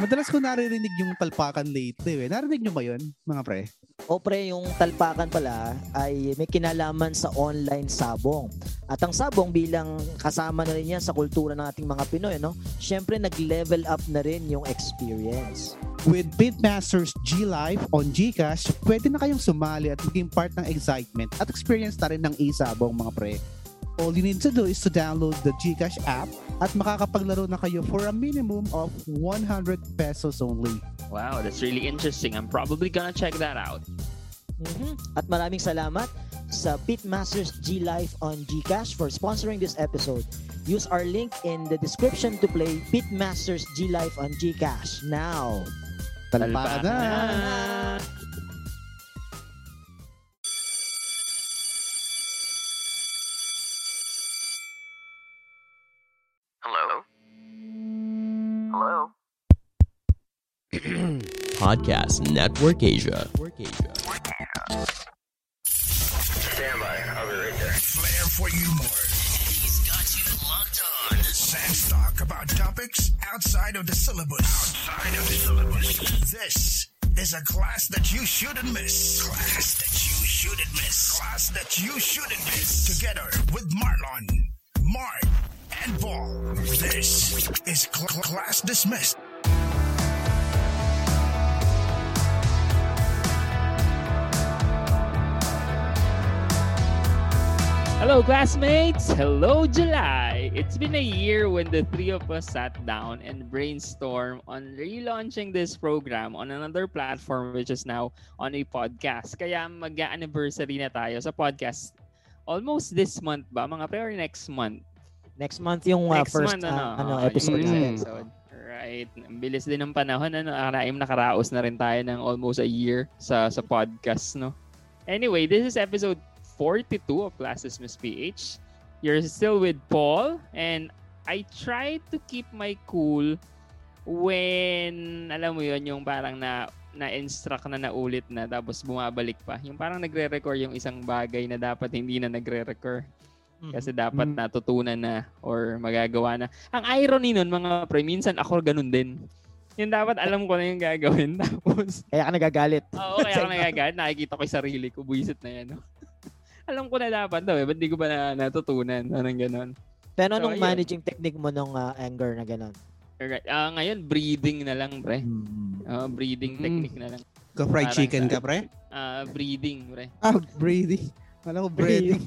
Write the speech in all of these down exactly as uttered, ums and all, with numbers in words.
Madalas ko naririnig yung talpakan lately. Eh. Narinig nyo ba yun, mga pre? O pre, yung talpakan pala ay may kinalaman sa online sabong. At ang sabong bilang kasama na rin yan sa kultura ng ating mga Pinoy, no? Siyempre, nag-level up na rin yung experience. With Pitmasters GLive on GCash, pwede na kayong sumali at maging part ng excitement at experience na rin ng e-sabong, mga pre. All you need to do is to download the GCash app at makakapaglaro na kayo for a minimum of one hundred pesos only. Wow, that's really interesting. I'm probably gonna check that out. Mm-hmm. At maraming salamat sa Pitmasters GLive on GCash for sponsoring this episode. Use our link in the description to play Pitmasters GLive on GCash now. Talpa na! Podcast Network Asia. Stand by, I'll be right there. Flair for humor. He's got you locked on. Sans talk about topics outside of the syllabus. Outside of the syllabus. This is a class that you shouldn't miss. Class that you shouldn't miss. Class that you shouldn't miss. Together with Marlon, Mark, and Paul. This is cl- Class Dismissed. Hello, classmates! Hello, July! It's been a year when the three of us sat down and brainstormed on relaunching this program on another platform which is now on a podcast. Kaya mag-anniversary na tayo sa podcast almost this month ba? Mga pre, or next month? Next month yung uh, next first month, uh, ano, ano, uh, episode. Mm. episode. Right. Ang bilis din ng panahon. Ano, araim nakaraos na rin tayo ng almost a year sa, sa podcast. No? Anyway, this is episode forty-two of Class Dismissed P H. You're still with Paul, and I try to keep my cool when, alam mo yun, yung parang na, na-instruct na naulit na tapos bumabalik pa. Yung parang nagre-record yung isang bagay na dapat hindi na nagre-record. Kasi dapat mm-hmm. natutunan na or magagawa na. Ang irony nun, mga pre, minsan ako ganun din. Yung dapat alam ko na yung gagawin. Tapos, kaya ka nagagalit. Oo, kaya ka nagagalit. Nakikita ko yung sarili ko. Buisit na yan. Alam ko na dapat daw eh. Ba't di ko ba na, natutunan? Anong ganon? Pero anong so, managing technique mo nung uh, anger na ganon? Alright. Uh, ngayon, breathing na lang, pre. Uh, breathing mm. technique na lang. Ka-fried parang, chicken ka, pre? Uh, breathing, pre. Ah, breathing. Alam ko, breathing.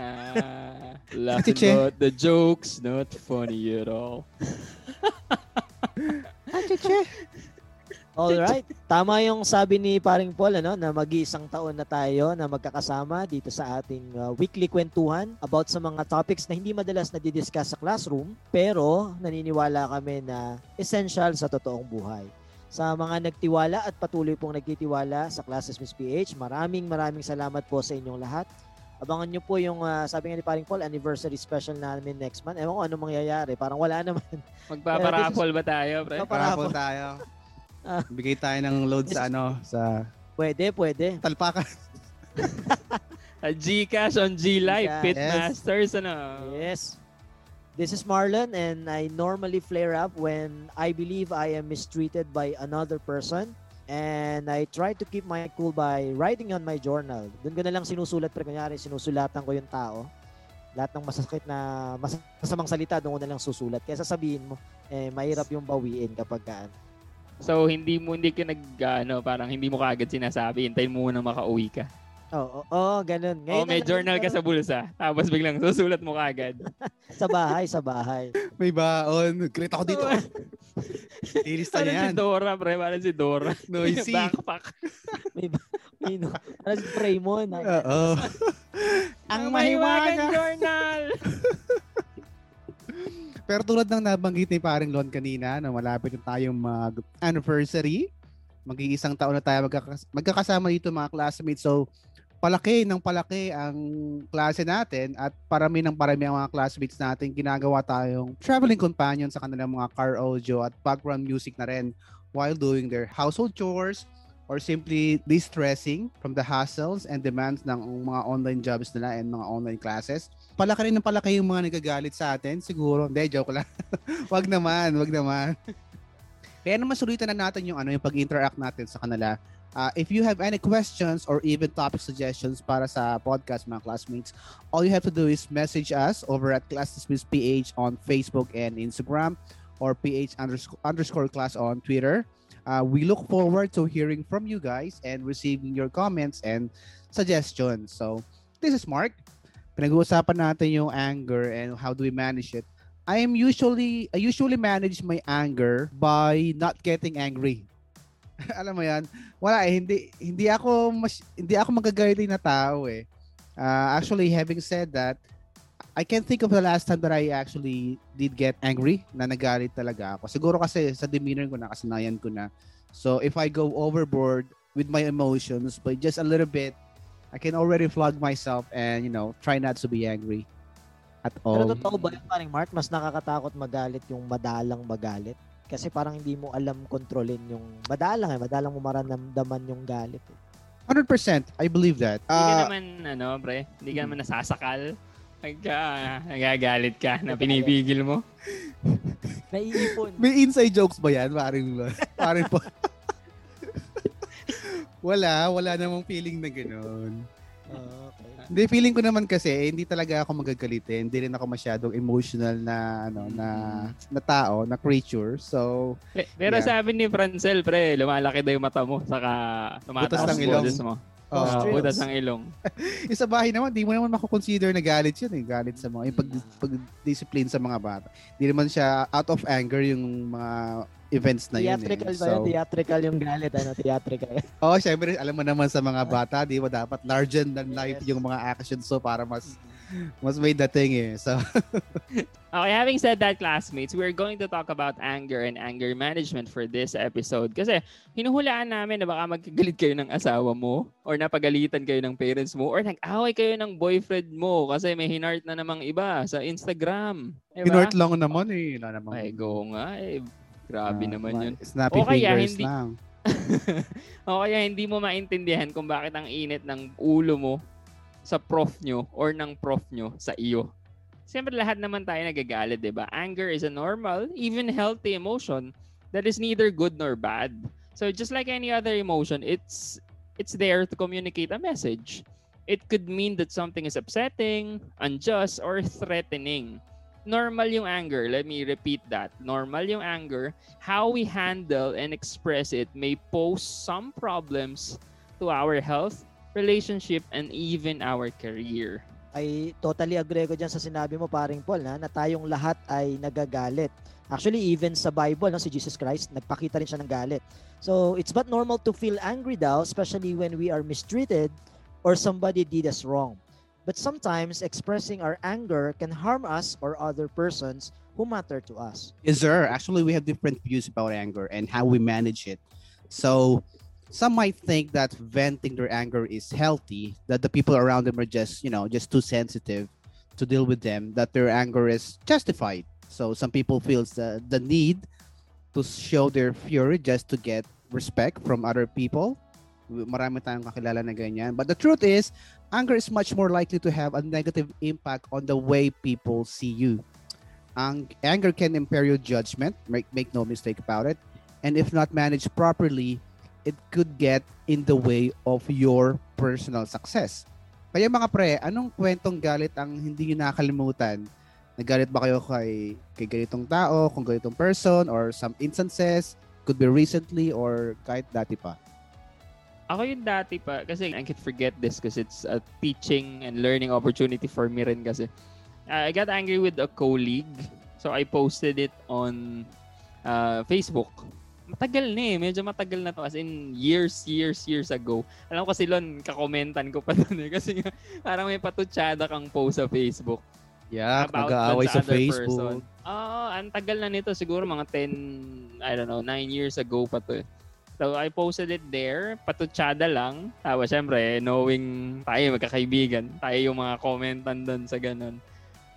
uh, laughing about the jokes, not funny at all. Alright, tama yung sabi ni paring Paul, ano, na mag-iisang taon na tayo na magkakasama dito sa ating uh, weekly kwentuhan about sa mga topics na hindi madalas na didiscuss sa classroom pero naniniwala kami na essential sa totoong buhay. Sa mga nagtiwala at patuloy pong nagtitiwala sa Classes Miss P H, maraming maraming salamat po sa inyong lahat. Abangan nyo po yung, uh, sabi nga ni paring Paul, anniversary special namin next month. Ewan ko anong mangyayari, parang wala naman. Magpaparapol ba tayo, pre? Magpaparapol tayo. Ah. Bigay tayo ng load sa ano, sa... Pwede, pwede. Talpakan. GCash on GLive, yeah. Pitmasters, yes. ano. Yes. This is Marlon, and I normally flare up when I believe I am mistreated by another person. And I try to keep my cool by writing on my journal. Doon ko na lang sinusulat, pero kunyari, sinusulatan ko yung tao. Lahat ng masasakit na masamang salita, doon ko na lang susulat. Kaya sasabihin mo, eh, mahirap yung bawiin kapag kaan. So, hindi mo, hindi ka nag, ano, parang hindi mo kaagad sinasabi, hintayin mo na makauwi ka. Oo, oh, oh, oh, ganun. Ngayon oh, may na, journal ganun. Ka sa bulsa, tapos biglang susulat mo kaagad. sa bahay, sa bahay. May baon. Great ako dito. Ilista niyan. Parang si Dora, pre. Parang si Dora. Noisy. Backpack. may ba- may no. Parang si Raymond. Oo. Ang mahiwagang journal. Pero tulad ng nabanggit ni Paring Lon kanina, no, malapit na tayong mag-anniversary. Mag-iisang taon na tayo magkakas- magkakasama dito mga classmates. So, palaki ng palaki ang klase natin at parami ng parami ang mga classmates natin. Ginagawa tayong traveling companion sa kanilang mga car audio at background music na rin while doing their household chores or simply distressing from the hassles and demands ng mga online jobs nila and mga online classes. Palaki rin ng palaki yung mga nagagalit sa atin. Siguro, hindi, joke lang. Wag naman, wag naman. Kaya naman sulitan na natin yung ano yung pag-interact natin sa kanila. Uh, if you have any questions or even topic suggestions para sa podcast mga classmates, all you have to do is message us over at Class Dismissed P H on Facebook and Instagram or P H underscore class on Twitter. Uh, we look forward to hearing from you guys and receiving your comments and suggestions. So, this is Mark. Pinag-uusapan natin yung anger and how do we manage it. I am usually I usually manage my anger by not getting angry. Alam mo 'yan. Wala eh, hindi hindi ako mas, hindi ako magagalit na tao eh. Uh, actually, having said that, I can't think of the last time that I actually did get angry, na nagalit talaga ako. Siguro kasi sa demeanor ko na, kasanayan ko na. So if I go overboard with my emotions by just a little bit, I can already flog myself and, you know, try not to be angry. At all. Pero totoo ba yun, parang Mark? Mas nakakatakot magalit yung madalang magalit? Kasi parang hindi mo alam kontrolin yung madalang eh. Madalang mo maramdaman yung galit eh. one hundred percent. I believe that. Hindi uh, ka naman, ano, pre? Hindi ka naman nasasakal. Nagka, nagagalit ka na pinipigil mo. Naiipon. May inside jokes ba yan? Parang, parang po. Wala. Wala namang feeling na gano'n. Uh, okay. Hindi, feeling ko naman kasi eh, hindi talaga ako magagalitin. Hindi rin ako masyadong emotional na ano na na tao, na creature. So, pero yeah. Sabi ni Francel, pre, lumalaki daw yung mata mo saka tumataas ang ilong mo. Oh, uh, butas ang ilong. Isa bahay naman, hindi mo naman mako-consider na galit 'yun, eh. Galit sa mga eh, pag, pag-discipline sa mga bata. Hindi naman siya out of anger yung mga events na yun. Theatrical eh. ba so, yun? Theatrical yung galit. Ano? Theatrical. Oo, oh, syempre, alam mo naman sa mga bata, di ba dapat larger than life yes. Yung mga actions so para mas mas may dating eh. So. Okay, having said that, classmates, we're going to talk about anger and anger management for this episode. Kasi hinuhulaan namin na baka magkagalit kayo ng asawa mo or napagalitan kayo ng parents mo or nag-away kayo ng boyfriend mo kasi may hinart na namang iba sa Instagram. Diba? Hinart lang naman eh. Namang... Ay, go nga eh. Grabe uh, naman yun. Snappy fingers hindi, lang. O kaya hindi mo maintindihan kung bakit ang init ng ulo mo sa prof nyo or ng prof nyo sa iyo. Siyempre lahat naman tayo nagagalit, diba? Anger is a normal, even healthy emotion that is neither good nor bad. So just like any other emotion, it's it's there to communicate a message. It could mean that something is upsetting, unjust, or threatening. Normal yung anger. Let me repeat that. Normal yung anger. How we handle and express it may pose some problems to our health, relationship, and even our career. I totally agree ko dyan sa sinabi mo, paring Paul, na, na tayong lahat ay nagagalit. Actually, even sa Bible, no, si Jesus Christ, nagpakita rin siya ng galit. So, it's but normal to feel angry daw, especially when we are mistreated or somebody did us wrong. But sometimes expressing our anger can harm us or other persons who matter to us. Yes, sir. Actually, we have different views about anger and how we manage it. So some might think that venting their anger is healthy, that the people around them are just, you know, just too sensitive to deal with them, that their anger is justified. So some people feel the, the need to show their fury just to get respect from other people. Marami tayong kakilala na ganyan. But the truth is, anger is much more likely to have a negative impact on the way people see you. Ang- anger can impair your judgment, make, make no mistake about it. And if not managed properly, it could get in the way of your personal success. Kaya mga pre, anong kwentong galit ang hindi nyo nakalimutan? Nagalit ba kayo kay, kay ganitong tao, kung ganitong person, or some instances? Could be recently or kahit dati pa. Ako yung dati pa, kasi I can't forget this because it's a teaching and learning opportunity for me rin kasi. Uh, I got angry with a colleague. So, I posted it on uh, Facebook. Matagal na eh. Medyo matagal na to. As in, years, years, years ago. Alam ko kasi, Lon, kakomentan ko pa doon eh. Kasi nga, parang may patutsada kang post sa Facebook. Yeah, mag-aaway sa, sa Facebook. Oh, ang tagal na nito. Siguro mga ten, I don't know, nine years ago pa to. So, I posted it there. Patutsada lang. Tawa, syempre, knowing tayo, magkakaibigan. Tayo yung mga commentan doon sa ganun.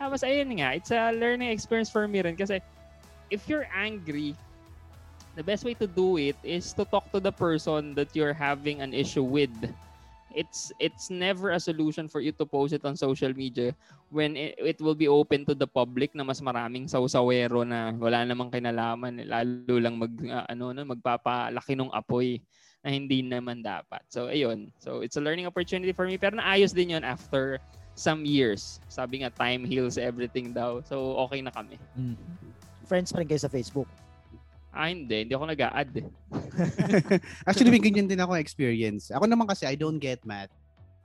Tapos, ayun nga, it's a learning experience for me rin. Kasi, if you're angry, the best way to do it is to talk to the person that you're having an issue with. It's it's never a solution for you to post it on social media when it, it will be open to the public na mas maraming sausawero na wala namang kinalaman, lalo lang mag uh, ano no magpapalaki ng apoy na hindi naman dapat. So ayun. So it's a learning opportunity for me, pero naayos din 'yon after some years. Sabi nga time heals everything daw. So okay na kami. Mm. Friends pa rin kayo sa Facebook. Ah, hindi. Hindi ako nag-a-add. Actually, may ganyan din ako experience. Ako naman kasi, I don't get mad.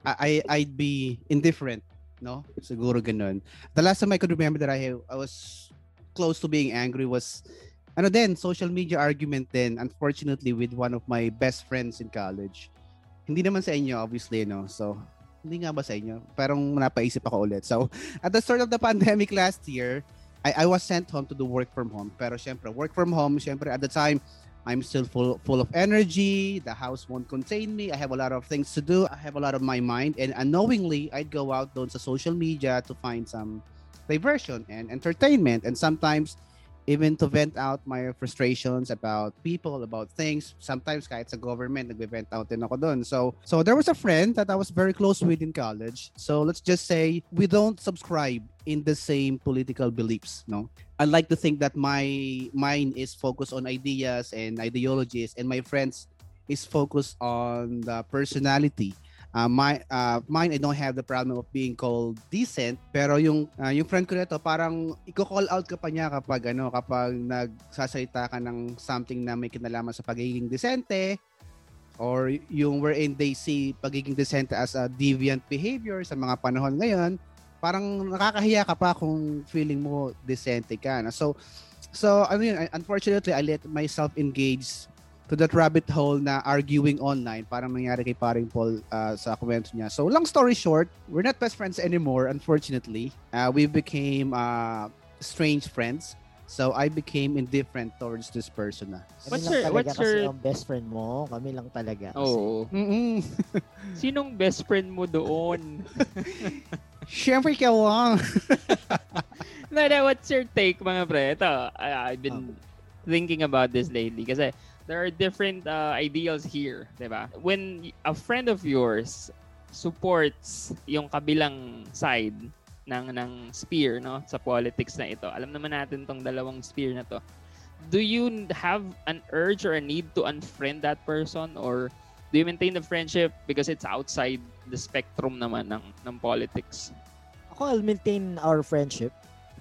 I, I, I'd be indifferent, no? Siguro ganun. The last time I could remember that I, I was close to being angry was, ano din, social media argument din, unfortunately, with one of my best friends in college. Hindi naman sa inyo, obviously, no? So, hindi nga ba sa inyo? Parang napaisip ako ulit. So, at the start of the pandemic last year, I, I was sent home to do work from home. Pero syempre, work from home, syempre, at the time, I'm still full full of energy. The house won't contain me. I have a lot of things to do. I have a lot on my mind. And unknowingly, I'd go out doon sa social media to find some diversion and entertainment. And sometimes, even to vent out my frustrations about people, about things. Sometimes, kahit sa government, nag-vent out din ako doon. So, so there was a friend that I was very close with in college. So, let's just say, we don't subscribe in the same political beliefs, no? I like to think that my mine is focused on ideas and ideologies, and my friends is focused on the personality. Uh, my uh, mine, I don't have the problem of being called decent, pero yung uh, yung friend ko nito parang i-call out ka pa niya kapag ano, kapag nagsasalita ka ng something na may kinalaman sa pagiging disente, or yung wherein they see pagiging disente as a deviant behavior sa mga panahon ngayon. Parang nakakahiya ka pa kung feeling mo decente ka na. So, so I mean, unfortunately, I let myself engage to that rabbit hole na arguing online. Parang nangyari kay Paring Paul uh, sa kwento niya. So, long story short, we're not best friends anymore, unfortunately. Uh, we became uh, strange friends. So, I became indifferent towards this person na. What's your, what's your... Ang best friend mo, kami lang talaga. Oo. Oh. Sinong best friend mo doon? Siyempre ka lang. Lada, what's your take, mga pre? Ito, I, I've been okay. thinking about this lately kasi there are different uh, ideals here, diba? When a friend of yours supports yung kabilang side ng ng sphere, no, sa politics na ito. Alam naman natin tong dalawang sphere na to. Do you have an urge or a need to unfriend that person, or do you maintain the friendship because it's outside the spectrum naman ng ng politics? Ako, I'll maintain our friendship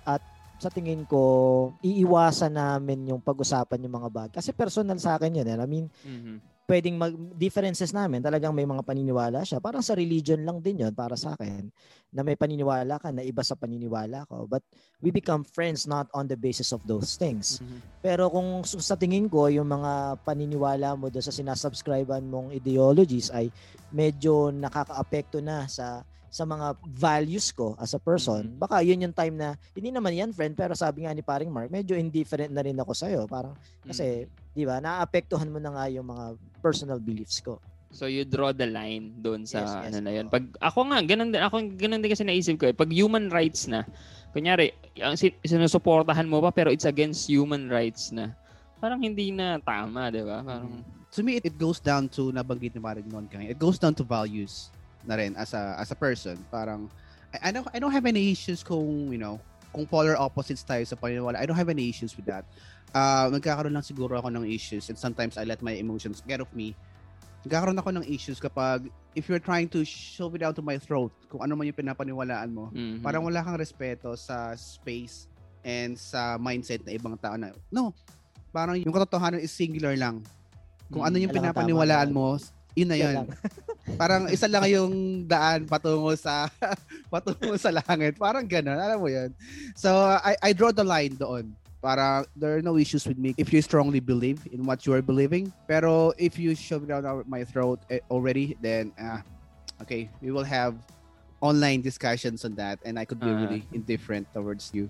at sa tingin ko iiwasan namin yung pag-usapan yung mga bagay kasi personal sa akin yun eh. I mean, mm-hmm. pwedeng mag differences namin, talagang may mga paniniwala siya, parang sa religion lang din yon para sa akin, na may paniniwala ka na iba sa paniniwala ko, but we become friends not on the basis of those things. Mm-hmm. Pero kung sa tingin ko yung mga paniniwala mo do sa sinasubscribean mong ideologies ay medyo nakakaapekto na sa sa mga values ko as a person, baka yun yung time na hindi naman yan friend, pero sabi nga ni Paring Mark, medyo indifferent na rin ako sa'yo, parang kasi mm. di ba naaapektuhan mo na nga yung mga personal beliefs ko. So you draw the line doon sa yes, yes, ano na yun. Pag ako nga ganun din, ako ganun din kasi naisip ko eh, pag human rights na kunyari ang sinusuportahan mo pa pero it's against human rights na, parang hindi na tama, di ba? Parang to me it, it goes down to nabanggit ni Paring Mon kanina, it goes down to values na rin as a as a person. Parang I, I don't I don't have any issues kung you know kung polar opposites tayo sa paniniwala. I don't have any issues with that. Uh, nagkakaroon lang siguro ako ng issues, and sometimes I let my emotions get off me. Nagkakaroon ako ng issues kapag if you're trying to shove it out to my throat kung ano man yung pinapaniwalaan mo. Mm-hmm. Parang wala kang respeto sa space and sa mindset na ibang tao na. No. Parang yung katotohanan is singular lang. Kung mm-hmm. ano yung pinapaniwalaan mo, yun na yun. Parang isa lang yung daan patungo sa patungo sa langit. Parang gano'n. Alam mo yun. So, I, I draw the line doon. Parang there are no issues with me if you strongly believe in what you are believing. Pero if you shove it down my throat already, then, ah, okay, we will have online discussions on that, and I could be uh, really indifferent towards you.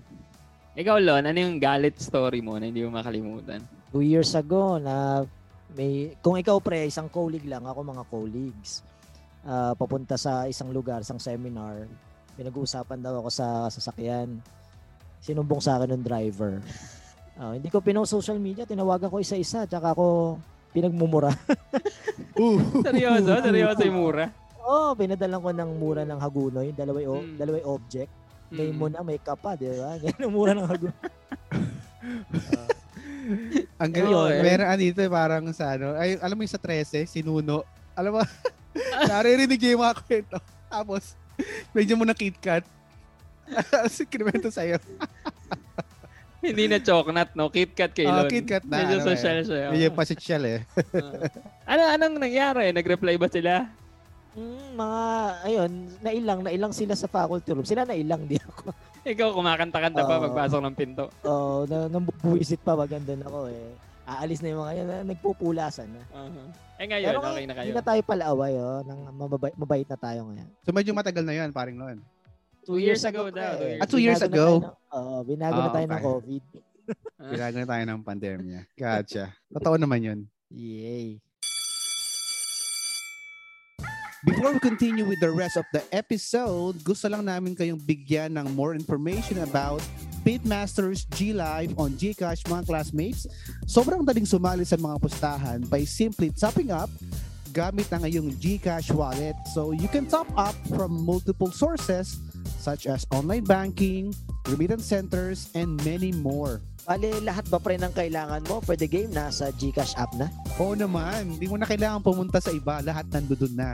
Ikaw, Lon, ano yung galit story mo na hindi mo makalimutan? Two years ago na may, kung ikaw pre, isang colleague lang, ako mga colleagues, uh, papunta sa isang lugar, isang seminar, pinag-uusapan daw ako sa sasakyan. Sinumbong sa akin ng driver. Uh, hindi ko pino social media, tinawagan ko isa-isa, tsaka ako pinagmumura. uh, seryoso? Seryoso yung mura? Oo, oh, pinadalan ko ng mura ng Hagunoy, dalaway, o- mm. dalaway object. May mm. muna, may kapa, di ba? Ganun, mura ng Hagunoy. uh, Ang gano'n, eh. Meron dito parang sa ano, ay, alam mo yung sa thirteen, sinuno. Alam mo, naririnig yung mga kwento. Tapos, medyo mo na KitKat. Sikrimento sa'yo. Hindi na chocolate, no? KitKat kay Lon. Oh, KitKat na. Medyo ano, social eh. siya. Oh. Medyo pasosyal eh. uh, ano, anong nangyari? Nag-reply ba sila? Mm, mga, ayun, nailang, nailang sila sa faculty room. Sila nailang, di ako. Ikaw, kumakanta-kanta uh, pa pagpasok ng pinto. Oo, uh, nambubuisit pa pag andun ako eh. Aalis na yung mga yun, nagpupulasan. Eh uh-huh. eh ngayon, okay na kayo. Hindi na tayo palaaway, oh, nang mabait, mabait na tayo ngayon. So medyo matagal na yun, paring Lon. Two years ago daw. At ah, two years ago? Oo, binago na tayo ng COVID. Binago na tayo ng pandemya. Gotcha. Totoo naman yun. Yay. Before we continue with the rest of the episode, gusto lang namin kayong bigyan ng more information about Pitmasters GLive on GCash, mga classmates. Sobrang daling sumali sa mga pustahan by simply topping up gamit ang iyong GCash wallet. So you can top up from multiple sources such as online banking, remittance centers, and many more. Bale, lahat ba pre ng kailangan mo for the game nasa GCash app na? Oo naman, hindi mo na kailangan pumunta sa iba, lahat nandoon na.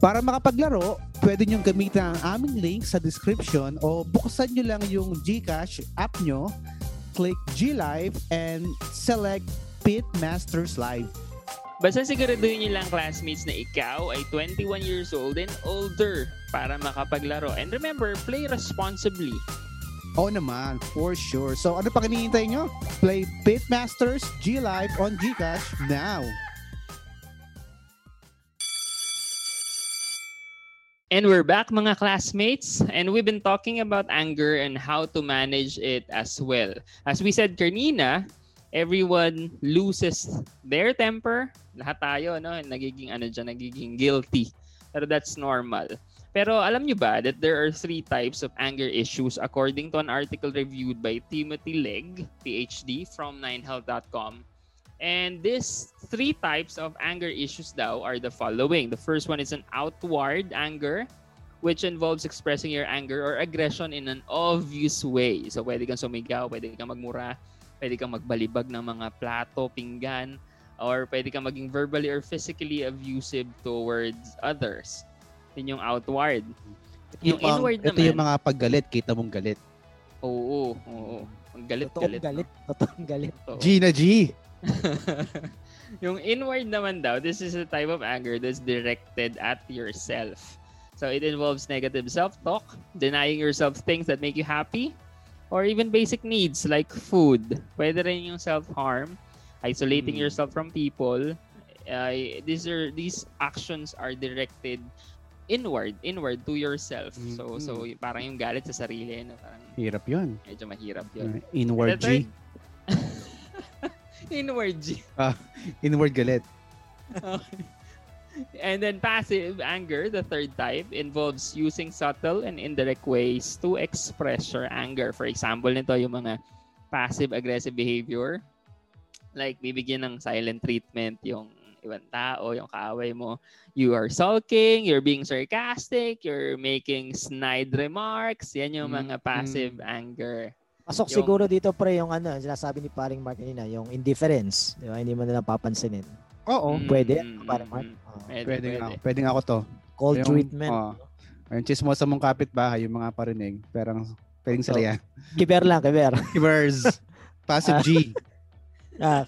Para makapaglaro, pwede niyong gamitin ang aming link sa description o buksan niyo lang yung GCash app nyo, click GLive, and select Pitmasters Live. Basta siguraduhin niyo lang, classmates, na ikaw ay twenty-one years old and older para makapaglaro. And remember, play responsibly. Oo naman, for sure. So ano pa kinihintay nyo? Play Pitmasters GLive on GCash now! And we're back, mga classmates, and we've been talking about anger and how to manage it as well. As we said kanina, everyone loses their temper. Lahat tayo, no? Nagiging ano dyan, nagiging guilty. Pero that's normal. Pero alam nyo ba that there are three types of anger issues according to an article reviewed by Timothy Legg, P H D, from nine health dot com. And these three types of anger issues daw are the following. The first one is an outward anger, which involves expressing your anger or aggression in an obvious way. So pwede kang sumigaw, pwede kang magmura, pwede kang magbalibag ng mga plato, pinggan, or pwede kang maging verbally or physically abusive towards others. Yun yung outward. Yung ito, inward ito naman. Ito yung mga paggalit, kita mong galit. Oo, oo, oo. Ang galit-galit. Totoong galit. Totoong galit. Totoo. Gina G! Yung inward naman daw, this is a type of anger that's directed at yourself. So it involves negative self-talk, denying yourself things that make you happy, or even basic needs like food. Pwede rin yung self-harm, isolating mm. yourself from people. Uh, these are these actions are directed inward, inward to yourself. Mm-hmm. So so parang yung galit sa sarili, no? Parang hirap 'yun. Medyo mahirap 'yun. Uh, inward G. Inward G. Ah, inward galit. Okay. And then passive anger, the third type, involves using subtle and indirect ways to express your anger. For example, nito yung mga passive-aggressive behavior. Like, bibigyan ng silent treatment yung ibang tao, yung kaaway mo. You are sulking, you're being sarcastic, you're making snide remarks. Yan yung mga passive mm-hmm. anger. Pasok yung, siguro dito pre yung ano, sinasabi ni paring Mark kanina, yung indifference. Di ba? Hindi mo na napapansinin. Oo. Pwede. Mm-hmm. Parang man. Oh. Pwede, pwede, pwede. Nga, pwede nga ako to. Cold yung, treatment. Oh. Yung chismosa mong kapitbahay, yung mga parinig. Perang, pwedeng so, sila yan. Kiber lang, kiber. Kibers. Passive G. Uh,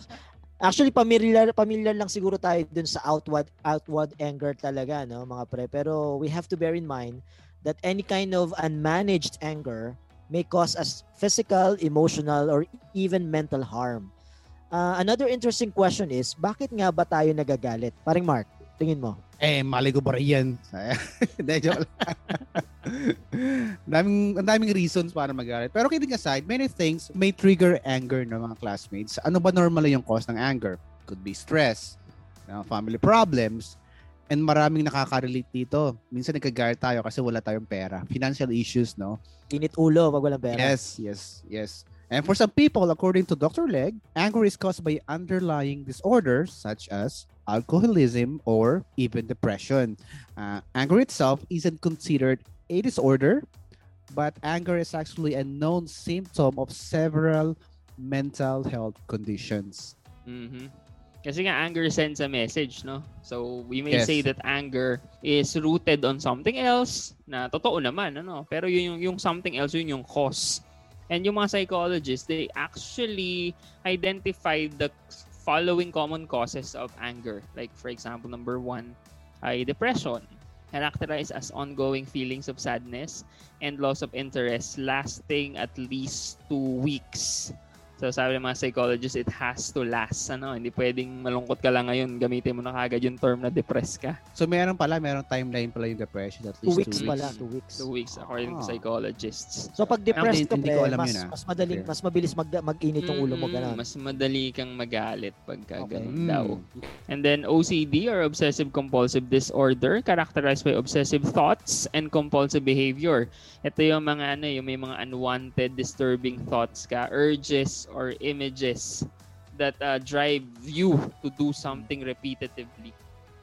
actually, familiar, familiar lang siguro tayo dun sa outward, outward anger talaga, no, mga pre. Pero we have to bear in mind that any kind of unmanaged anger may cause us physical, emotional, or even mental harm. Uh, another interesting question is, bakit nga ba tayo nagagalit? Paring Mark, tingin mo? Eh, malay ko ba yan? Joke lang. daming, daming reasons para mag-aral. Pero kidding aside, many things may trigger anger ng mga classmates. Ano ba normally yung cause ng anger? Could be stress, family problems, and maraming nakaka-relate dito. Minsan nagkagaya tayo kasi wala tayong pera. Financial issues, no? Init ulo pag walang pera. Yes, yes, yes. And for some people, according to Doctor Legg, anger is caused by underlying disorders such as alcoholism or even depression. Uh, anger itself isn't considered a disorder, but anger is actually a known symptom of several mental health conditions. Mm-hmm. Kasi nga, anger sends a message, no? So, we may yes. say that anger is rooted on something else na totoo naman, ano? Pero yung, yung something else, yun yung cause. And yung mga psychologists, they actually identify the following common causes of anger. Like, for example, number one, ay depression, characterized as ongoing feelings of sadness and loss of interest lasting at least two weeks. So, sabi ng mga psychologists, it has to last. Ano? Hindi pwedeng malungkot ka lang ngayon. Gamitin mo na kagad yung term na depressed ka. So, meron pala, meron timeline pala yung depression. At least two weeks, two weeks. pala. Two weeks. Two weeks, according ah. to psychologists. So, pag depressed ka, hindi, hindi ko alam mas, yun, mas, madaling, mas mabilis mag- mag-init yung ulo mo. Ganun. Mas madali kang magalit pagka okay. ganun daw. And then, O C D or Obsessive Compulsive Disorder, characterized by obsessive thoughts and compulsive behavior. Ito yung mga, ano, yung may mga unwanted, disturbing thoughts ka, urges, or images that uh, drive you to do something repetitively.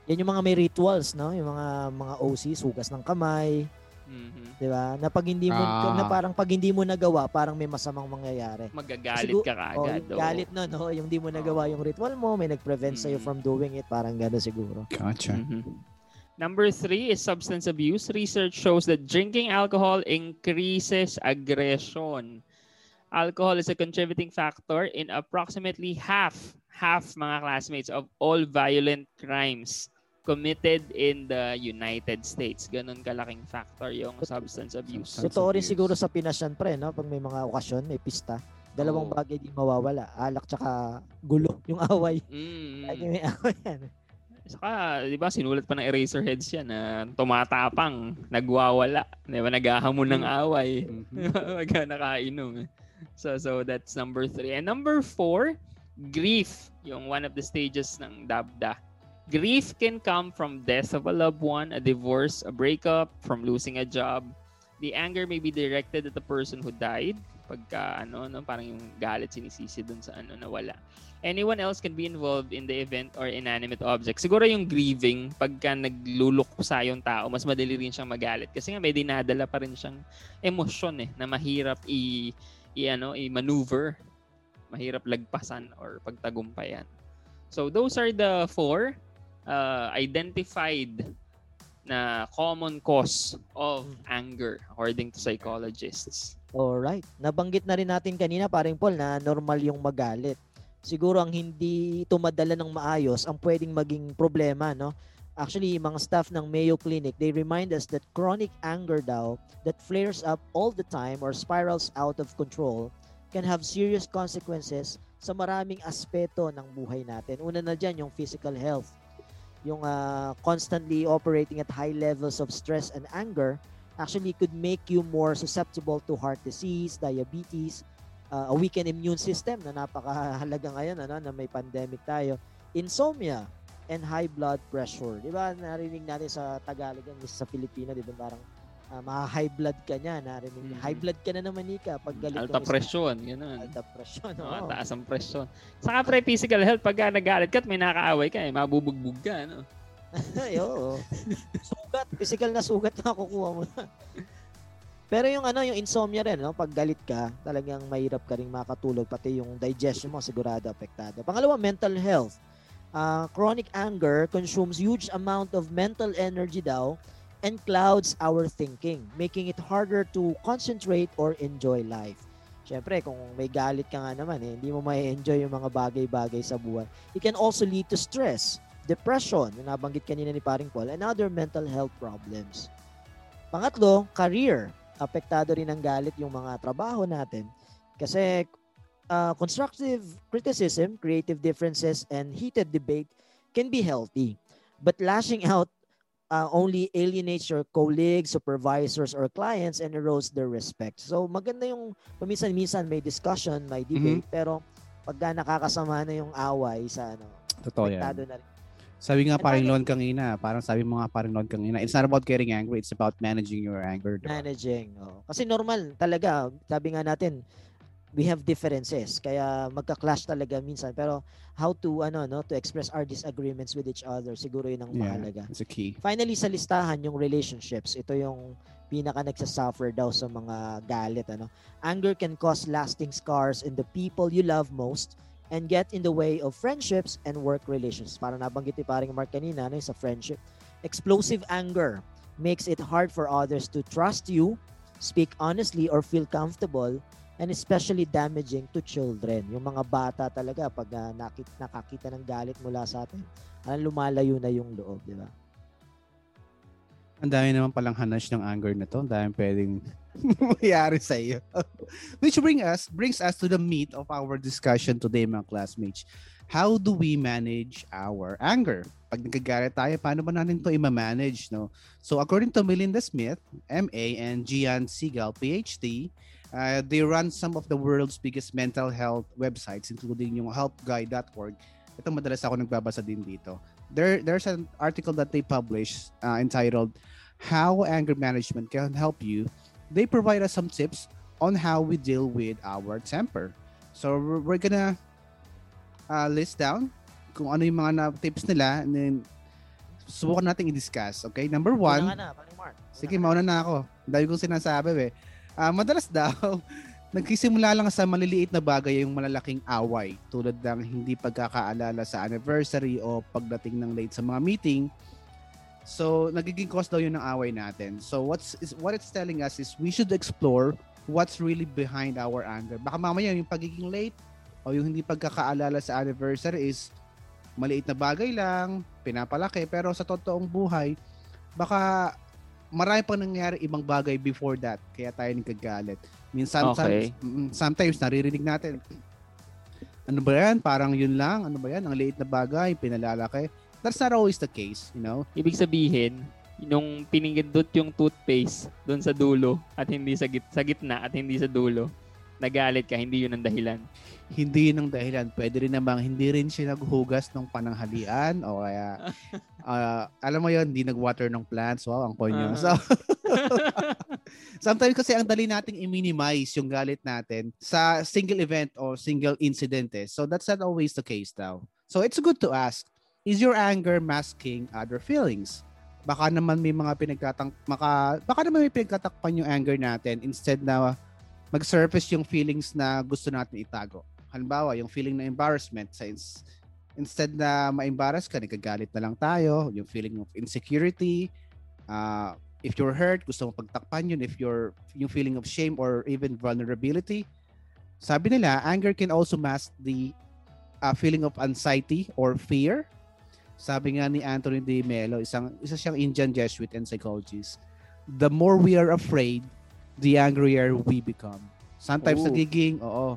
Yan yung mga may rituals, no? Yung mga mga O Cs, hugas ng kamay. Mm-hmm. Di ba? Na pag hindi mo ah. na parang pag hindi mo nagawa, parang may masamang mangyayari. Magagalit Sigur- ka kagad. Oh, galit na, no? Yung hindi mo nagawa yung ritual mo, may nag-prevent mm-hmm. sa'yo from doing it. Parang gano'n siguro. Gotcha. Mm-hmm. Number three is substance abuse. Research shows that drinking alcohol increases aggression. Alcohol is a contributing factor in approximately half, half mga classmates of all violent crimes committed in the United States. Ganon kalaking factor yung substance abuse. Totoo rin siguro sa Pinasyan, pre, no? Pag may mga okasyon, may pista. Dalawang oh. bagay di mawawala. Alak tsaka gulo yung away. Mm. Lagi may away yan. Saka, di ba, sinulat pa ng Eraserheads yan na tumatapang, nagwawala, di ba, naghahamon ng away, wag ka nakainom. So, so that's number three. And number four, grief, yung one of the stages ng D A B D A. Grief can come from death of a loved one, a divorce, a breakup, from losing a job. The anger may be directed at the person who died. Pagka ano, no, parang yung galit sinisisi dun sa ano nawala. Anyone else can be involved in the event or inanimate object. Siguro yung grieving, pagka nagluluksa yung tao, mas madali rin siyang magalit. Kasi nga may dinadala pa rin siyang emosyon eh, na mahirap i, i, ano, i-maneuver, mahirap lagpasan or pagtagumpayan. So those are the four uh, identified na common cause of anger according to psychologists. Alright. Nabanggit na rin natin kanina, paring Paul, na normal yung magalit. Siguro ang hindi tumadala ng maayos ang pwedeng maging problema, no? Actually, mga staff ng Mayo Clinic, they remind us that chronic anger daw that flares up all the time or spirals out of control can have serious consequences sa maraming aspeto ng buhay natin. Una na dyan, yung physical health. Yung uh, constantly operating at high levels of stress and anger actually could make you more susceptible to heart disease, diabetes, uh, a weakened immune system na napakahalaga ngayon, ano, na may pandemic tayo, insomnia, and high blood pressure. Di ba, narinig natin sa Tagalog yan, sa Pilipinas, di ba, parang uh, ma-high blood ka niya, narinig, mm-hmm. high blood ka na naman, Ika, pag galit ka. Alta presyon, gano'n. Alta presyon, oo. Taas ang presyon. Saka pre, physical health, pagka nagalit ka at may nakaaway ka, eh, mabubugbog ka, ano. Ay, oo. Sugat, physical na sugat na kukuha mo na. Pero yung ano, yung insomnia rin, no? Pag galit ka, talagang mahirap ka rin makatulog, pati yung digestion mo sigurado apektado. Pangalawa, mental health. Uh, chronic anger consumes huge amount of mental energy daw and clouds our thinking, making it harder to concentrate or enjoy life. Siyempre, kung may galit ka nga naman, eh, hindi mo ma-enjoy yung mga bagay-bagay sa buhay. It can also lead to stress, depression, yung nabanggit kanina ni Paring Paul, and other mental health problems. Pangatlo, career. Apektado rin ng galit yung mga trabaho natin kasi uh, constructive criticism, creative differences, and heated debate can be healthy. But lashing out uh, only alienates your colleagues, supervisors, or clients and erodes their respect. So maganda yung paminsan-minsan may discussion, may debate, mm-hmm. pero pagka nakakasama na yung away sa ano, totoo yan. Na rin. Sabi nga parang Lon kangina, parang sabi mo nga parang Lon kangina, it's not about getting angry, it's about managing your anger. Diba? Managing. Oh. Kasi normal talaga, sabi nga natin, we have differences kaya magka-clash talaga minsan, pero how to ano no to express our disagreements with each other, siguro yun ang mahalaga. Yeah, it's a key. Finally sa listahan yung relationships, ito yung pinaka nagsasuffer daw sa mga galit ano. Anger can cause lasting scars in the people you love most and get in the way of friendships and work relations. Para nabanggit ni paring Mark kanina no, sa friendship. Explosive anger makes it hard for others to trust you, speak honestly or feel comfortable. And especially damaging to children. Yung mga bata talaga, pag uh, nakit, nakakita ng galit mula sa atin, alam, lumalayo na yung loob, di ba? Ang dami naman palang hanash ng anger na to. Ang dami pwedeng mayari sa iyo. Which bring us, brings us to the meat of our discussion today, mga classmates. How do we manage our anger? Pag nagagalit tayo, paano ba natin ito i-manage? No? So according to Melinda Smith, M A, and Gian Segal, P H D, Uh, they run some of the world's biggest mental health websites, including yung help guide dot org. Ito madalas ako nagbabasa din dito. There, there's an article that they published uh, entitled How Anger Management Can Help You. They provide us some tips on how we deal with our temper. So we're gonna uh, list down kung ano yung mga na- tips nila and then subukan natin i-discuss. Okay, number one. Una na, paling Mark. Sige, mauna na ako. Dahil kong sinasabi eh. Uh, madalas daw, nagkisimula lang sa maliliit na bagay yung malalaking away tulad ng hindi pagkakaalala sa anniversary o pagdating ng late sa mga meeting. So, nagiging cause daw yun ng away natin. So, what's, is, what it's telling us is we should explore what's really behind our anger. Baka mamaya yung pagiging late o yung hindi pagkakaalala sa anniversary is maliit na bagay lang, pinapalaki. Pero sa totoong buhay, baka... marami pang nangyari ibang bagay before that. Kaya tayo nagkagalit. Minsan, okay. sometimes, sometimes naririnig natin, ano ba yan? Parang yun lang. Ano ba yan? Ang liit na bagay, pinalalaki. That's not always the case, you know? Ibig sabihin, nung pinindot yung toothpaste doon sa dulo at hindi sa, git- sa gitna at hindi sa dulo, nagalit ka, hindi yun ang dahilan. Hindi yun ang dahilan. Pwede rin namang hindi rin siya naghugas ng pananghalian o kaya, uh, alam mo yun, hindi nagwater ng plants. Wow, ang konyo. Uh-huh. So, sometimes kasi ang dali nating i-minimize yung galit natin sa single event o single incident. Eh. So, that's not always the case daw. So, it's good to ask, is your anger masking other feelings? Baka naman may mga pinagtatang... Maka, baka naman may pinagtatakpan yung anger natin instead na mag-surface yung feelings na gusto natin itago. Halimbawa, yung feeling na embarrassment. Since instead na ma-embarrass ka, nagagalit na lang tayo. Yung feeling of insecurity. Uh, if you're hurt, gusto mo pagtakpan yun. If you're, yung feeling of shame or even vulnerability. Sabi nila, anger can also mask the uh, feeling of anxiety or fear. Sabi nga ni Anthony de Mello, isang, isa siyang Indian Jesuit and psychologist. The more we are afraid, the angrier we become. Sometimes Ooh. nagiging, oo,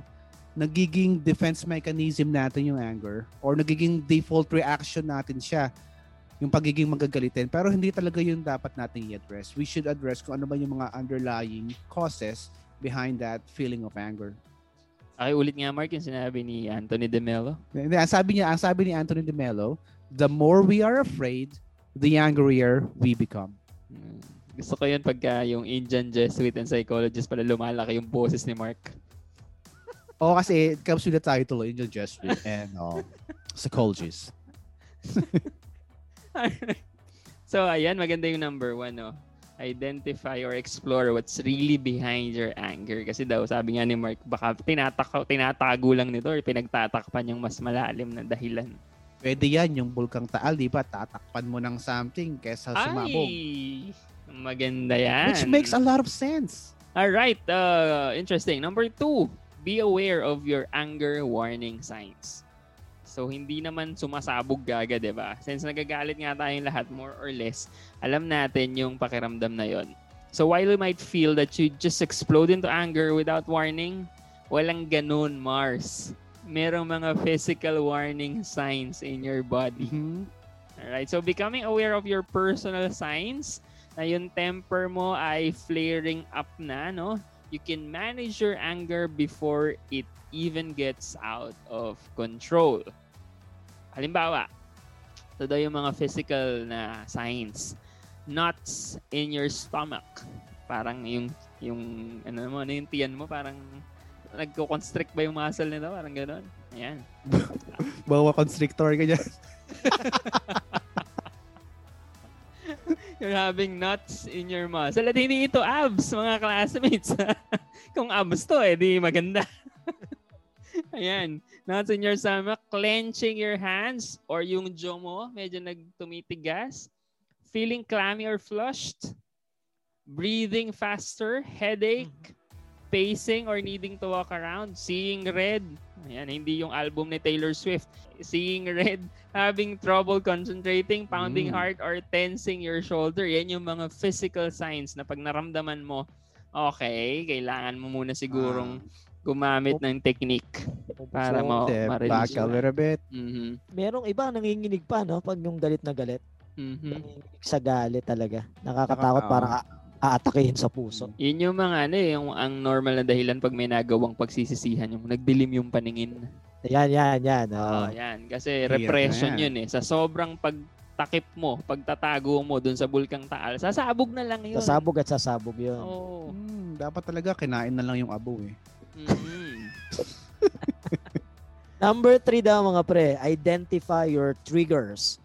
nagiging defense mechanism natin yung anger or nagiging default reaction natin siya, yung pagiging magagalitin. Pero hindi talaga yun dapat natin i-address. We should address kung ano ba yung mga underlying causes behind that feeling of anger. Ay, ulit nga Mark yung sinabi ni Anthony de Mello. Ang sabi niya, ang sabi ni Anthony de Mello, the more we are afraid, the angrier we become. Hmm. Gusto ko yun pagka yung Indian Jesuit and psychologist pala lumalaki yung boses ni Mark. Oo, oh, kasi it comes with the title, Indian Jesuit and oh, psychologist. So, ayan, maganda yung number one. No? Identify or explore what's really behind your anger. Kasi daw, sabi nga ni Mark, baka tinataka, tinatago lang nito or pinagtatakpan yung mas malalim na dahilan. Pwede yan, yung bulkang taal, di ba? Tatakpan mo ng something kesa sumabog. Ay! Maganda yan. Which makes a lot of sense. All right. Uh, interesting. Number two, be aware of your anger warning signs. So, hindi naman sumasabog gaga, diba? Since nagagalit nga tayong lahat, more or less, alam natin yung pakiramdam na yon. So, while we might feel that you just explode into anger without warning, walang ganun, Mars. Merong mga physical warning signs in your body. Mm-hmm. Alright, so becoming aware of your personal signs na yung temper mo ay flaring up na, no? You can manage your anger before it even gets out of control. Halimbawa, ito daw yung mga physical na signs. Knots in your stomach. Parang yung, yung ano mo, ano yung tiyan mo, parang nagko-constrict ba yung muscle nito? Parang gano'n. Ayan. Bawa constrictor, ganyan. You're having knots in your muscle. At hindi ito abs, mga classmates. Kung abs to, eh, di maganda. Ayan. Knots in your stomach, clenching your hands or yung jaw mo, medyo nagtumitigas. Feeling clammy or flushed. Breathing faster, headache, mm-hmm. pacing or needing to walk around. Seeing red. Ayan, hindi yung album ni Taylor Swift. Seeing red, having trouble concentrating, pounding mm. heart or tensing your shoulder. Yan yung mga physical signs na pag naramdaman mo, okay, kailangan mo muna sigurong ah. gumamit ng technique para mo ma-release. Back a little bit. Mm-hmm. Merong iba nanginginig pa, no? Pag yung galit na galit. Mm-hmm. Nanginginig sa galit talaga. Nakakatakot para aatakihin sa puso. Yun yung mga ano, yung ang normal na dahilan pag may nagawang pagsisisihan, yung nagdilim yung paningin. Yan, yan, yan. Oh. Oh, yan. Kasi repression yeah, yun eh. Sa sobrang pagtakip mo, pagtatago mo dun sa bulkang Taal, sasabog na lang yun. Sasabog at sasabog yun. Oh. Hmm, dapat talaga kinain na lang yung abo eh. Mm-hmm. Number three daw mga pre, identify your triggers.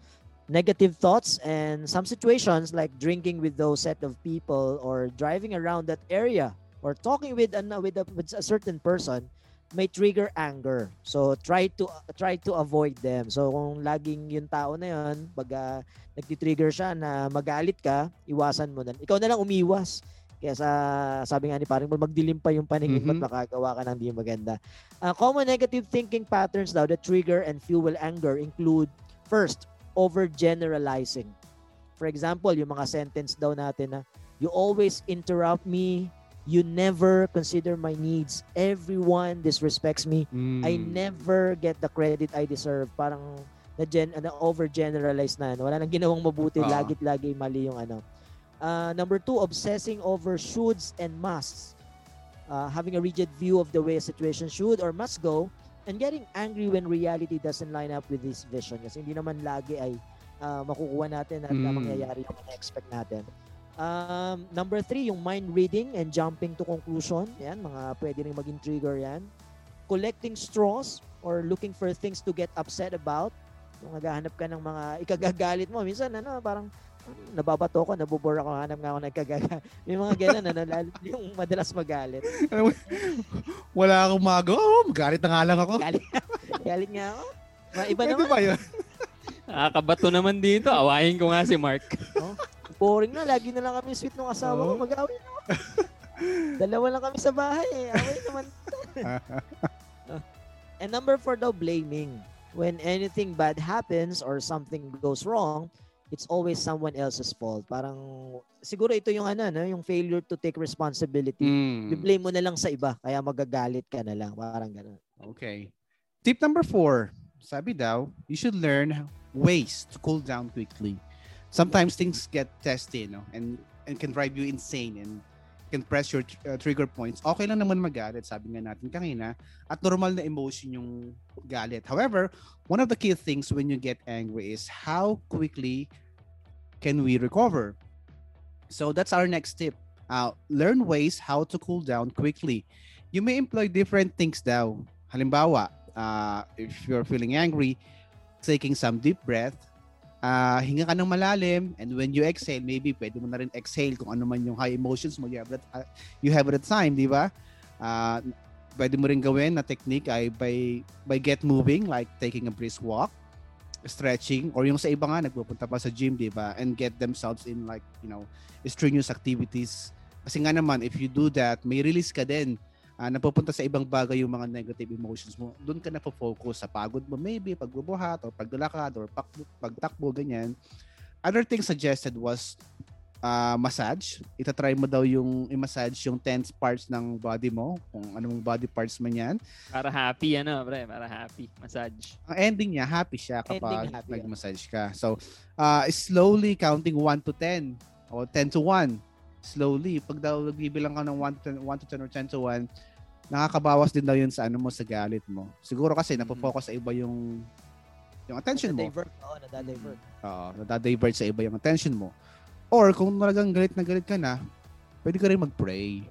Negative thoughts and some situations like drinking with those set of people or driving around that area or talking with an with a, with a certain person may trigger anger. So try to uh, try to avoid them. So kung laging yung tao na yun, pag uh, nagti-trigger siya na magalit ka, iwasan mo na. Ikaw na lang umiwas. Kaya sa sabi nga ni Paring Paul, magdilim pa yung paningin mm-hmm. ba't makagawa ka ng hindi maganda. Uh, common negative thinking patterns daw that trigger and fuel anger include, first, overgeneralizing. For example, yung mga sentence daw natin na, you always interrupt me, you never consider my needs, everyone disrespects me, mm. I never get the credit I deserve. Parang na-gen- na-overgeneralize na. Wala nang ginawang mabuti, uh-huh. lagit-lagi mali yung ano. Uh, number two, obsessing over shoulds and musts. Uh, having a rigid view of the way a situation should or must go and getting angry when reality doesn't line up with this vision. Kasi hindi naman lagi ay uh, makukuha natin at mm. mangyayari yung na-expect natin. Um, number three, yung mind reading and jumping to conclusion. Yan, mga pwede rin maging trigger yan. Collecting straws or looking for things to get upset about. Kung naghahanap ka ng mga ikagagalit mo, minsan ano, parang nababato ko, nabubura ko, hanap nga ako nagkagaga. May mga gano'n na nalal, yung madalas magalit. Wala akong mago. Oh, magalit na nga lang ako. Galit, galit nga ako. Ma, iba naman. Ba yun? Nakakabato naman dito. Awahin ko nga si Mark. Oh, boring na. Lagi na lang kami sweet ng asawa oh. ko. Mag-awin ako. Dalawa lang kami sa bahay eh. Away naman. And number four daw, blaming. When anything bad happens or something goes wrong, it's always someone else's fault. Parang siguro ito yung ano, no? Yung failure to take responsibility. Mm. I-blame mo na lang sa iba, kaya magagalit ka na lang. Parang gano'n. Okay. Tip number four. Sabi daw, you should learn ways to cool down quickly. Sometimes things get testy, no? And and can drive you insane and can press your tr- uh, trigger points. Okay lang naman magalit, sabi nga natin kanina, at normal na emotion yung galit. However, one of the key things when you get angry is how quickly can we recover? So that's our next tip. Uh, learn ways how to cool down quickly. You may employ different things daw. Halimbawa, uh, if you're feeling angry, taking some deep breath, uh, hinga ka ng malalim, and when you exhale, maybe pwede mo na rin exhale kung ano man yung high emotions mo you have at, uh, you have at time, di ba? Uh, pwede mo rin gawin na technique ay by, by get moving, like taking a brisk walk, stretching, or yung sa iba nga nagpupunta pa sa gym, di ba? And get themselves in like, you know, strenuous activities. Kasi nga naman, if you do that, may release ka din. Uh, napupunta sa ibang bagay yung mga negative emotions mo. Doon ka na po-focus sa pagod mo, maybe pagbubuhat, or paglalakad, or pag- pagtakbo, ganyan. Other thing suggested was uh, massage. Itatry mo daw yung i-massage yung tense parts ng body mo, kung anong body parts man yan. Para happy, ano, pre? Para happy. Massage. Ang ending niya, happy siya kapag nag-massage ka. So, uh, slowly counting one to ten o ten to one. Slowly. Pag daw nagbibilang ka ng one to ten, one to ten or ten to one, nakakabawas din daw yun sa ano mo, sa galit mo. Siguro kasi napofocus sa iba yung yung attention mo. Nadadivert. Oo, nadadivert. Oo, nadadivert sa iba yung attention mo. Or kung talagang galit na galit ka na, pwede ka rin mag-pray.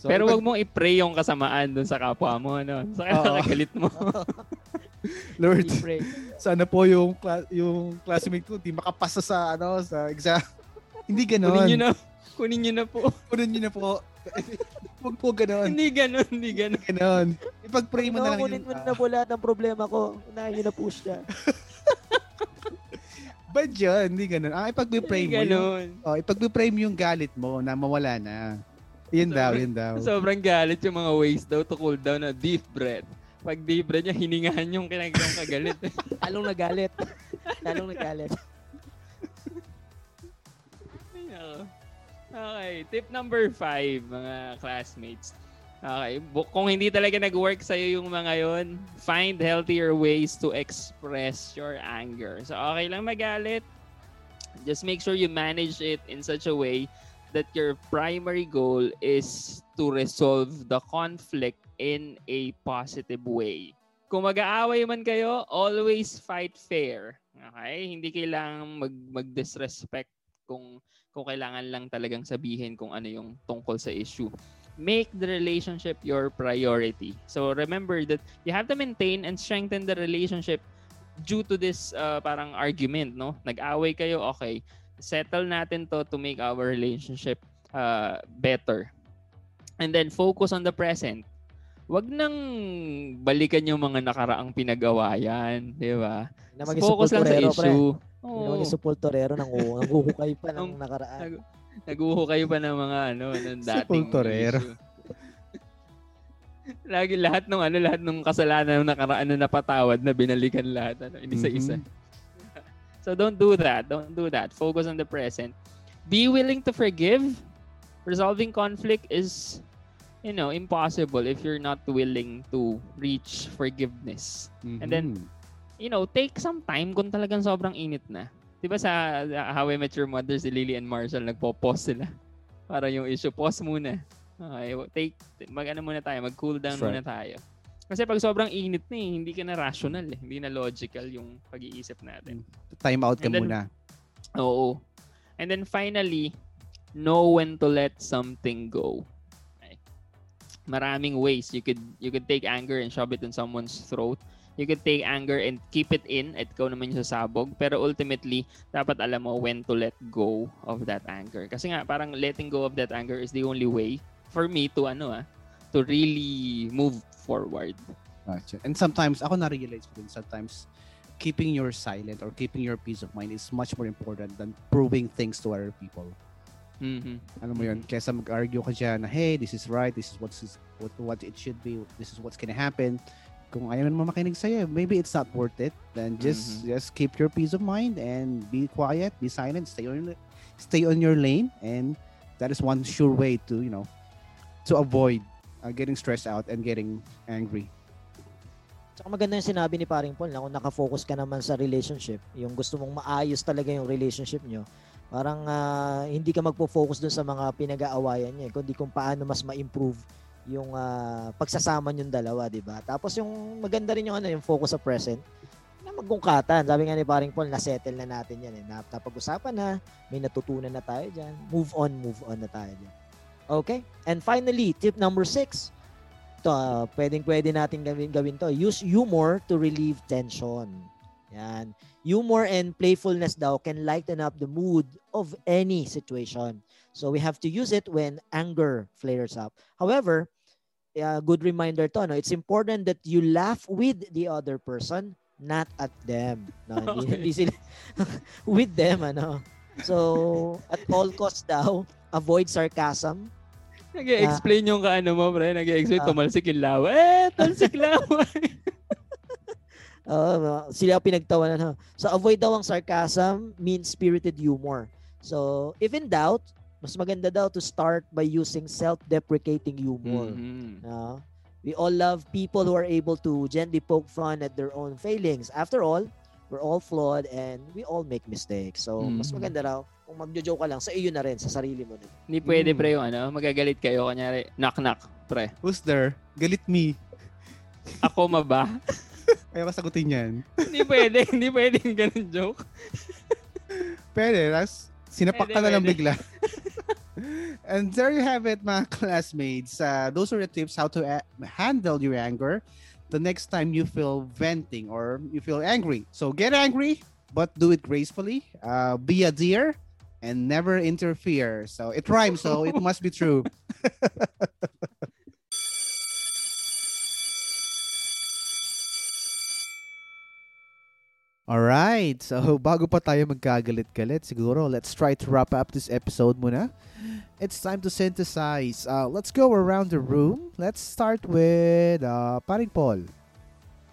So, pero wag mong i-pray yung kasamaan dun sa kapwa mo, ano? Sa galit mo. Lord, sana po yung kla- yung classmate ko hindi makapasa sa ano, sa exam. Hindi ganoon. Kunin niyo na. Kunin niyo na po. Kunin niyo na po. Wag po ganoon. Hindi ganoon, hindi ganoon. Ganoon. Ipag-pray mo no, na lang. Kunin mo na po lahat ng problema ko. Unahin niyo na po siya. Bad yun, hindi ganun. Ah, ipag-be-pray mo yung, oh, ipag-be-pray mo yung galit mo na mawala na. Yun daw, yun daw. Sobrang galit yung mga ways daw to cool down na deep breath. Pag deep breath niya, hiningahan yung kinagawang kagalit. Talong na galit. Talong na galit. Okay, tip number five, mga classmates. Okay, kung hindi talaga nag-work sa'yo yung mga yun, find healthier ways to express your anger. So, okay lang magalit. Just make sure you manage it in such a way that your primary goal is to resolve the conflict in a positive way. Kung mag-aaway man kayo, always fight fair. Okay? Hindi kailangan mag- mag-disrespect kung, kung kailangan lang talagang sabihin kung ano yung tungkol sa issue. Make the relationship your priority. So remember that you have to maintain and strengthen the relationship due to this uh, parang argument, no? Nag-away kayo, okay. Settle natin to to make our relationship uh, better. And then focus on the present. Wag nang balikan yung mga nakaraang pinag-awayan, di ba? Focus lang sa issue. Oh. Mag-isupultorero ng nanguhukay pa ng nakaraan. Naguho kayo pa ng mga ano ng dating issue. Lagi lahat ng ano lahat ng kasalanan ng nakaraan na napatawad na binalikan lahat ano isa-isa. Mm-hmm. So don't do that. Don't do that. Focus on the present. Be willing to forgive. Resolving conflict is you know impossible if you're not willing to reach forgiveness. Mm-hmm. And then you know take some time kung talagang sobrang init na. Diba sa How I Met Your Mother, si Lily and Marshall, nagpo-pause sila. Para yung issue, pause muna. Okay, take, mag-ano muna tayo, mag-cool down right. muna tayo. Kasi pag sobrang init na eh, hindi ka na rational eh. Hindi na logical yung pag-iisip natin. Time out ka then, muna. Oo. And then finally, know when to let something go. Okay. Maraming ways. You could, you could take anger and shove it in someone's throat. You can take anger and keep it in at ikaw naman yung sasabog. Pero ultimately, dapat alam mo when to let go of that anger. Kasi nga, parang letting go of that anger is the only way for me to, ano ah, to really move forward. Gotcha. And sometimes, ako na-realize ko din, sometimes keeping your silent or keeping your peace of mind is much more important than proving things to other people. Mm-hmm. Ano mo yun? Mm-hmm. Kesa mag-argue ka dyan na, hey, this is right, this is what's, what, what it should be, this is what's gonna happen. Kung ayaw mo makinig sa'yo, maybe it's not worth it. Then just mm-hmm. just keep your peace of mind and be quiet, be silent, stay on stay on your lane, and that is one sure way to, you know, to avoid uh, getting stressed out and getting angry. Tsaka maganda yung sinabi ni Paring Paul na kung nakafocus ka naman sa relationship, yung gusto mong maayos talaga yung relationship nyo, parang uh, hindi ka magpo-focus dun sa mga pinag-aawayan nyo, kundi kung paano mas ma-improve yung uh, pagsasama yung dalawa, di ba? Tapos yung maganda rin yung ano, yung focus sa present, na magungkatan. Sabi nga ni Paring Paul, na-settle na natin yan. Eh. Napag-usapan na, may natutunan na tayo dyan. Move on, move on na tayo dyan. Okay? And finally, tip number six. Ito, uh, pwedeng-pwede natin gawin, gawin to. Use humor to relieve tension. Yan. Humor and playfulness daw can lighten up the mood of any situation. So we have to use it when anger flares up. However, a good reminder to, no, it's important that you laugh with the other person, not at them. No, okay. Hindi sila with them, ano. So, at all costs daw, avoid sarcasm. Nag-explain uh, yung kaano mo, pre. Nag-explain, uh, tumalsik yung lawa. Eh, talsik lawa. Uh, sila pinagtawanan. So, avoid daw ang sarcasm, mean-spirited humor. So, if in doubt, mas maganda daw to start by using self-deprecating humor. Mm-hmm. Uh, we all love people who are able to gently poke fun at their own failings. After all, we're all flawed and we all make mistakes. So, mm-hmm. mas maganda raw kung magjo-joke ka lang sa iyo na rin, sa sarili mo na. Hindi pwede, mm-hmm. pre, yung ano, magagalit kayo. Kunyari, knock-knock, pre. Who's there? Galit me. Ako maba? Kaya kasagutin yan. Hindi pwede. Hindi pwede yung ganun joke. Pwede. That's... Sinapak ka na lang bigla. And there you have it, mga classmates. Uh, those are the tips how to a- handle your anger the next time you feel venting or you feel angry. So get angry, but do it gracefully. Uh, be a dear and never interfere. So it rhymes, so it must be true. Alright, so bago pa tayo magkagalit-galit, siguro let's try to wrap up this episode muna. It's time to synthesize. Uh, let's go around the room. Let's start with uh, Paring Paul.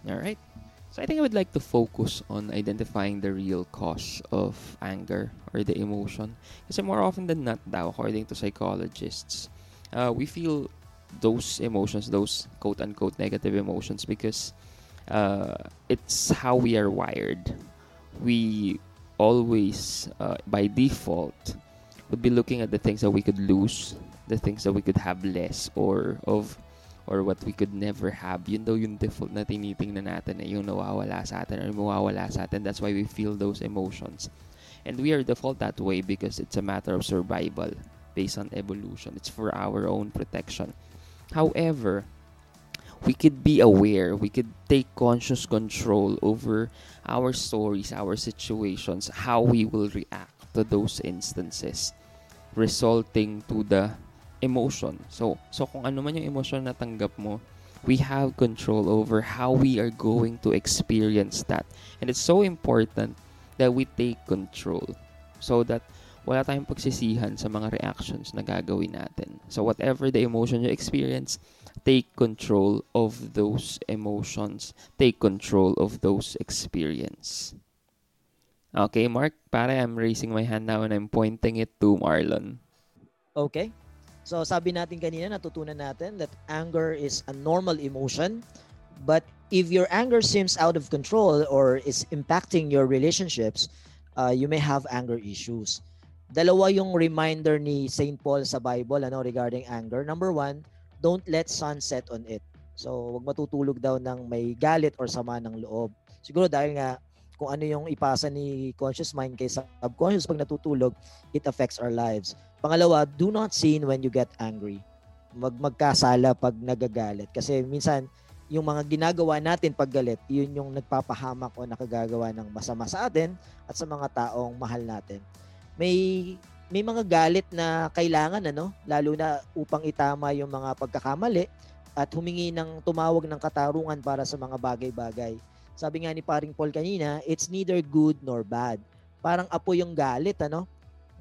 Alright, so I think I would like to focus on identifying the real cause of anger or the emotion. Kasi more often than not daw, according to psychologists, uh, we feel those emotions, those quote-unquote negative emotions because... Uh, it's how we are wired. We always, uh, by default, would be looking at the things that we could lose, the things that we could have less or of, or what we could never have. Yun daw yung default na tinitingnan natin, eh, yung nawawala sa atin or mawawala sa atin. That's why we feel those emotions. And we are default that way because it's a matter of survival based on evolution. It's for our own protection. However, we could be aware, we could take conscious control over our stories, our situations, how we will react to those instances resulting to the emotion. So, so kung ano man yung emotion na tanggap mo, we have control over how we are going to experience that. And it's so important that we take control so that wala tayong pagsisihan sa mga reactions na gagawin natin. So whatever the emotion you experience, take control of those emotions. Take control of those experience. Okay, Mark, pare, I'm raising my hand now and I'm pointing it to Marlon. Okay. So sabi natin kanina, natutunan natin that anger is a normal emotion. But if your anger seems out of control or is impacting your relationships, uh, you may have anger issues. Dalawa yung reminder ni Saint Paul sa Bible ano regarding anger. Number one, don't let sun set on it. So, huwag matutulog daw ng may galit or sama ng loob. Siguro dahil nga kung ano yung ipasa ni conscious mind kay subconscious pag natutulog, it affects our lives. Pangalawa, do not sin when you get angry. Mag magkasala pag nagagalit. Kasi minsan, yung mga ginagawa natin pag galit, yun yung nagpapahamak o nakagagawa ng masama sa atin at sa mga taong mahal natin. May may mga galit na kailangan ano, lalo na upang itama yung mga pagkakamali at humingi ng tumawag ng katarungan para sa mga bagay-bagay. Sabi nga ni Paring Paul kanina, it's neither good nor bad. Parang apoy yung galit ano.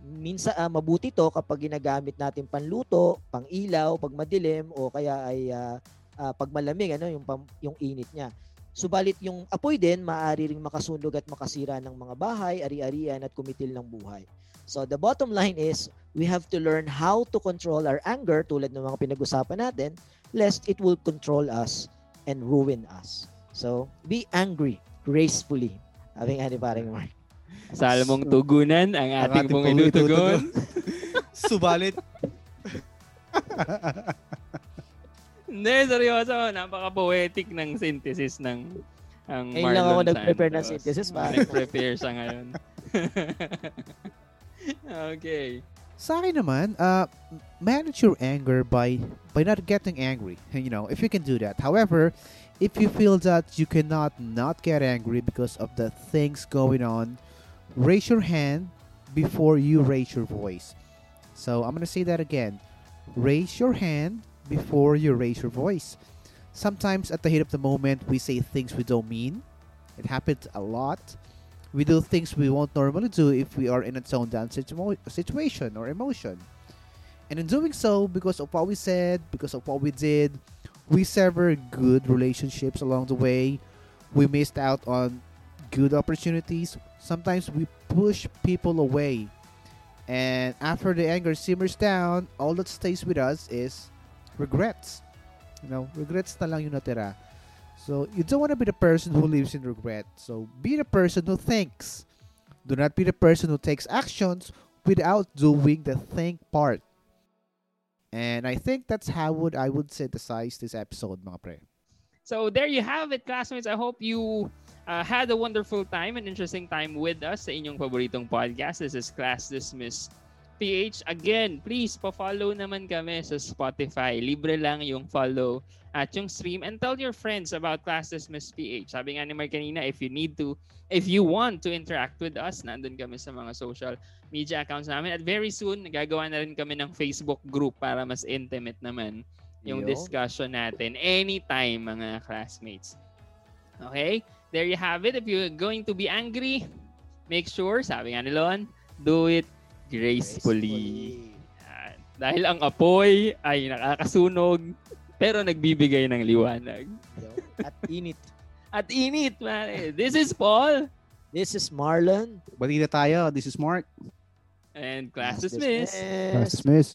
Minsan uh, mabuti to kapag ginagamit natin panluto, pang-ilaw, pag madilim o kaya ay uh, uh, pag malamig ano yung yung init niya. Subalit yung apoy din, maaari ring makasunog at makasira ng mga bahay, ari-arian at kumitil ng buhay. So the bottom line is, we have to learn how to control our anger tulad ng mga pinag-usapan natin, lest it will control us and ruin us. So be angry, gracefully. Sabi nga ni Paring Mark. Sa alamong tugunan, ang ating mong inutugon. Subalit. Hindi, seryoso. Napaka-poetic ng synthesis ng ang Marlon. Ngayon lang ako nag-prepare ng synthesis. Nag-prepare siya ngayon. Okay. Sa akin naman, uh, manage your anger by by not getting angry. You know, if you can do that. However, if you feel that you cannot not get angry because of the things going on, raise your hand before you raise your voice. So, I'm gonna say that again. Raise your hand before you raise your voice. Sometimes at the heat of the moment, we say things we don't mean. It happens a lot. We do things we won't normally do if we are in a toned-down situ- situation or emotion. And in doing so, because of what we said, because of what we did, we severed good relationships along the way. We missed out on good opportunities. Sometimes we push people away. And after the anger simmers down, all that stays with us is regrets. You know, regrets na lang yung natira. So, you don't want to be the person who lives in regret. So, be the person who thinks. Do not be the person who takes actions without doing the think part. And I think that's how would I would synthesize this episode, mga pre. So, there you have it, classmates. I hope you uh, had a wonderful time and interesting time with us sa inyong paboritong podcast. This is Class Dismissed P H. Again, please pa-follow naman kami sa Spotify. Libre lang yung follow at yung stream, and tell your friends about Class Dismissed P H. Sabi nga ni Mark kanina, if you need to, if you want to interact with us, nandun kami sa mga social media accounts namin. At very soon, gagawa na rin kami ng Facebook group para mas intimate naman yung Yo. discussion natin anytime, mga classmates. Okay? There you have it. If you're going to be angry, make sure, sabi nga ni Lon, do it gracefully. Gracefully. Dahil ang apoy ay nakakasunog pero nagbibigay ng liwanag. At init. At init, man. This is Paul. This is Marlon. Balita tayo. This is Mark. And Class Dismissed. Class Dismissed.